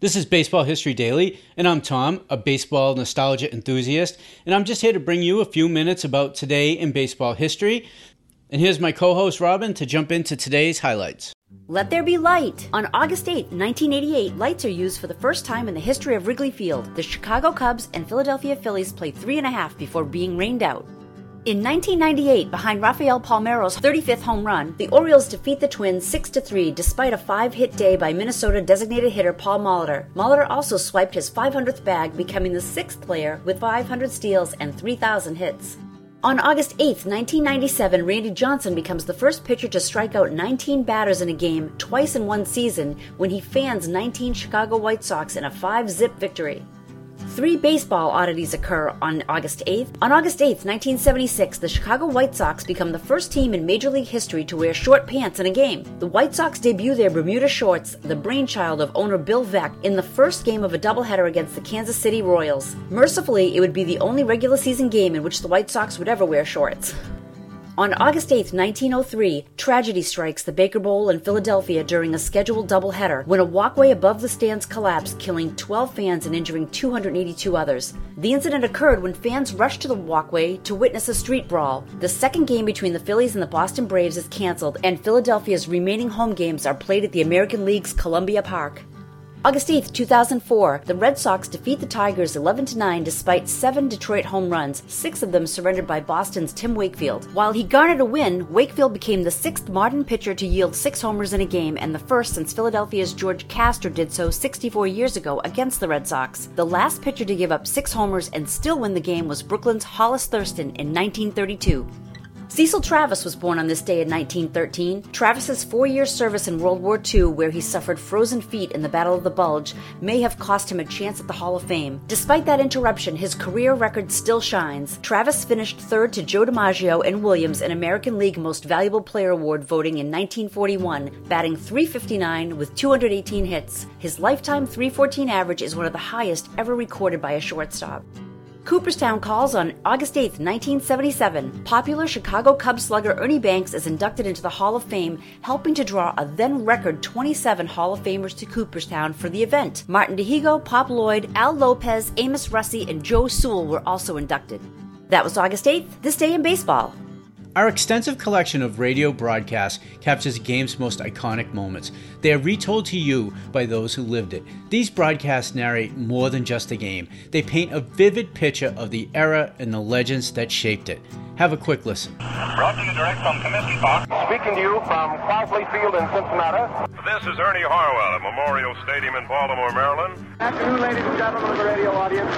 This is Baseball History Daily, and I'm Tom, a baseball nostalgia enthusiast, and I'm just here to bring you a few minutes about today in baseball history. And here's my co-host Robin to jump into today's highlights. Let there be light. On August 8, 1988, lights are used for the first time in the history of Wrigley Field. The Chicago Cubs and Philadelphia Phillies played 3.5 before being rained out. In 1998, behind Rafael Palmeiro's 35th home run, the Orioles defeat the Twins 6-3 despite a 5-hit day by Minnesota designated hitter Paul Molitor. Molitor also swiped his 500th bag, becoming the 6th player with 500 steals and 3,000 hits. On August 8, 1997, Randy Johnson becomes the first pitcher to strike out 19 batters in a game twice in one season when he fans 19 Chicago White Sox in a 5-zip victory. 3 baseball oddities occur on August 8th. On August 8, 1976, the Chicago White Sox become the first team in Major League history to wear short pants in a game. The White Sox debut their Bermuda shorts, the brainchild of owner Bill Veeck, in the first game of a doubleheader against the Kansas City Royals. Mercifully, it would be the only regular season game in which the White Sox would ever wear shorts. On August 8, 1903, tragedy strikes the Baker Bowl in Philadelphia during a scheduled doubleheader when a walkway above the stands collapsed, killing 12 fans and injuring 282 others. The incident occurred when fans rushed to the walkway to witness a street brawl. The second game between the Phillies and the Boston Braves is canceled, and Philadelphia's remaining home games are played at the American League's Columbia Park. August 8, 2004, the Red Sox defeat the Tigers 11-9 despite 7 Detroit home runs, 6 of them surrendered by Boston's Tim Wakefield. While he garnered a win, Wakefield became the 6th modern pitcher to yield 6 homers in a game and the first since Philadelphia's George Castor did so 64 years ago against the Red Sox. The last pitcher to give up 6 homers and still win the game was Brooklyn's Hollis Thurston in 1932. Cecil Travis was born on this day in 1913. Travis's 4-year service in World War II, where he suffered frozen feet in the Battle of the Bulge, may have cost him a chance at the Hall of Fame. Despite that interruption, his career record still shines. Travis finished third to Joe DiMaggio and Williams in American League Most Valuable Player Award voting in 1941, batting .359 with 218 hits. His lifetime .314 average is one of the highest ever recorded by a shortstop. Cooperstown calls on August 8, 1977. Popular Chicago Cubs slugger Ernie Banks is inducted into the Hall of Fame, helping to draw a then-record 27 Hall of Famers to Cooperstown for the event. Martin Dihigo, Pop Lloyd, Al Lopez, Amos Rusie, and Joe Sewell were also inducted. That was August 8th, this day in baseball. Our extensive collection of radio broadcasts captures a game's most iconic moments. They are retold to you by those who lived it. These broadcasts narrate more than just a game. They paint a vivid picture of the era and the legends that shaped it. Have a quick listen. Brought to you direct from Comiskey Park. Speaking to you from Wrigley Field in Cincinnati. This is Ernie Harwell at Memorial Stadium in Baltimore, Maryland. Good afternoon, ladies and gentlemen of the radio audience.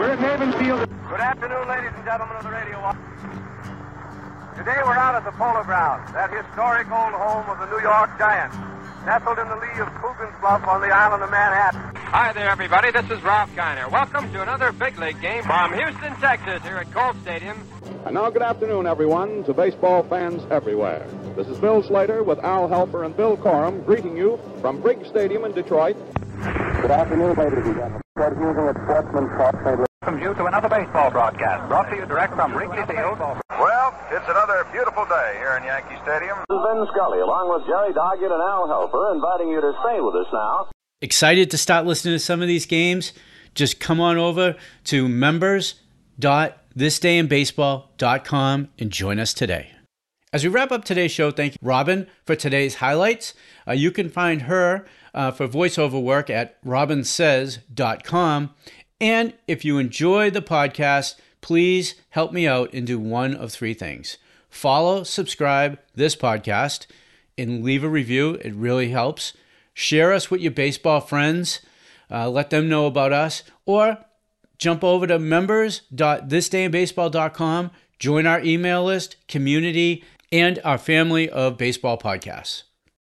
We're at Maven Field. Good afternoon, ladies and gentlemen of the radio audience. Today we're out at the Polo Grounds, that historic old home of the New York Giants, nestled in the lee of Coogan's Bluff on the island of Manhattan. Hi there, everybody. This is Ralph Kiner. Welcome to another big league game from Houston, Texas, here at Gold Stadium. And now good afternoon, everyone, to baseball fans everywhere. This is Bill Slater with Al Helfer and Bill Coram greeting you from Briggs Stadium in Detroit. Good afternoon, ladies and gentlemen. Welcome you to another baseball broadcast, brought to you direct from Wrigley Field. Well, it's another beautiful day here in Yankee Stadium. Ben Scully, along with Jerry Doggett and Al Helfer, inviting you to stay with us now. Excited to start listening to some of these games? Just come on over to members.thisdayinbaseball.com and join us today. As we wrap up today's show, thank you, Robin, for today's highlights. You can find her for voiceover work at robinsays.com. And if you enjoy the podcast, please help me out and do one of 3 things. Follow, subscribe this podcast, and leave a review. It really helps. Share us with your baseball friends. Let them know about us. Or jump over to members.thisdayinbaseball.com. Join our email list, community, and our family of baseball podcasts.